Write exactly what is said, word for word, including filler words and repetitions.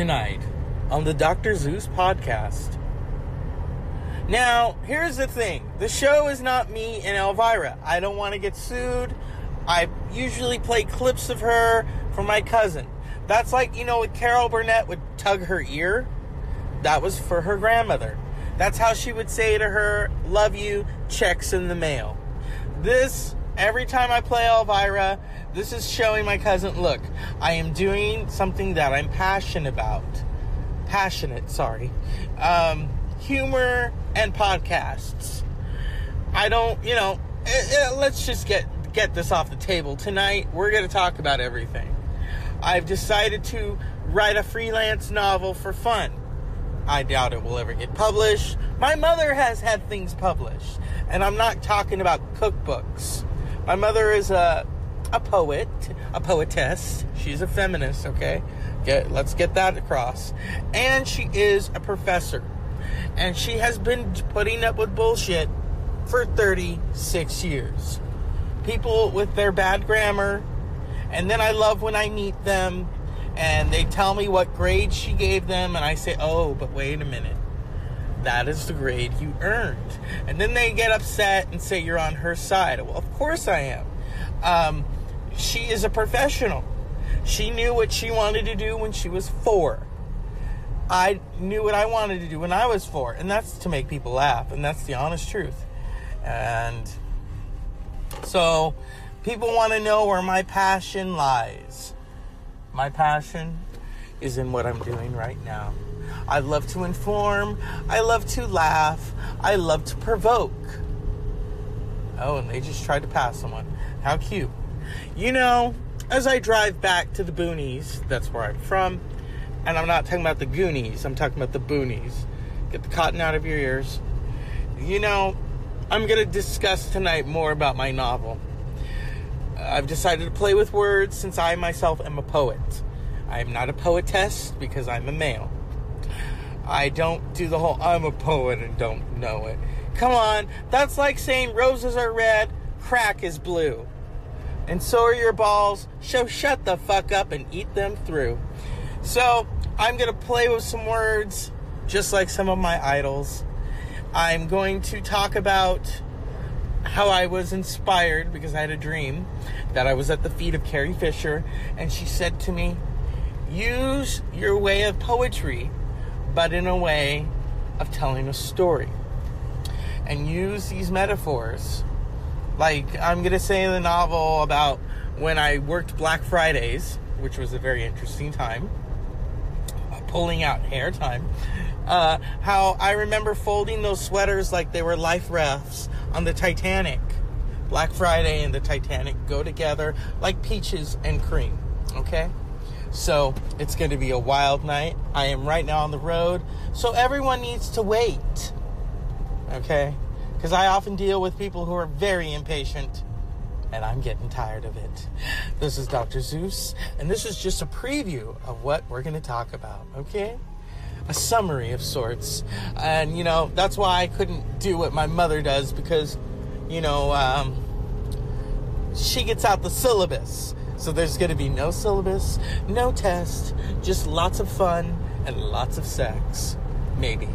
tonight on the Doctor Zeus podcast. Now, here's the thing. The show is not me and Elvira. I don't want to get sued. I usually play clips of her for my cousin. That's like, you know, Carol Burnett would tug her ear. That was for her grandmother. That's how she would say to her, love you, checks in the mail. This, every time I play Elvira, this is showing my cousin, look, I am doing something that I'm passionate about. Passionate, sorry. Um, humor and podcasts. I don't, you know, it, it, let's just get... get this off the table. Tonight we're going to talk about everything. I've decided to write a freelance novel for fun. I doubt it will ever get published. My mother has had things published, and I'm not talking about cookbooks. My mother is a a poet, a poetess. She's a feminist, okay? Get, let's get that across. And she is a professor. And she has been putting up with bullshit for thirty-six years. People with their bad grammar, and then I love when I meet them and they tell me what grade she gave them, and I say, oh, but wait a minute, that is the grade you earned. And then they get upset and say you're on her side. Well, of course I am. Um, she is a professional. She knew what she wanted to do when she was four. I knew what I wanted to do when I was four, and that's to make people laugh, and that's the honest truth. And so, people want to know where my passion lies. My passion is in what I'm doing right now. I love to inform. I love to laugh. I love to provoke. Oh, and they just tried to pass someone. How cute. You know, as I drive back to the boonies, that's where I'm from, and I'm not talking about the Goonies, I'm talking about the boonies. Get the cotton out of your ears. You know, I'm going to discuss tonight more about my novel. I've decided to play with words since I myself am a poet. I am not a poetess because I'm a male. I don't do the whole, I'm a poet and don't know it. Come on, that's like saying roses are red, crack is blue. And so are your balls, so shut the fuck up and eat them through. So, I'm going to play with some words, just like some of my idols. I'm going to talk about how I was inspired, because I had a dream that I was at the feet of Carrie Fisher, and she said to me, use your way of poetry, but in a way of telling a story. And use these metaphors. Like, I'm going to say in the novel about when I worked Black Fridays, which was a very interesting time, pulling out hair time, Uh, how I remember folding those sweaters like they were life rafts on the Titanic. Black Friday and the Titanic go together like peaches and cream, okay? So, it's going to be a wild night. I am right now on the road, so everyone needs to wait, okay? Because I often deal with people who are very impatient, and I'm getting tired of it. This is Doctor Zeus, and this is just a preview of what we're going to talk about, okay? A summary of sorts. And, you know, that's why I couldn't do what my mother does, because, you know, um, she gets out the syllabus. So there's going to be no syllabus, no test, just lots of fun and lots of sex. Maybe.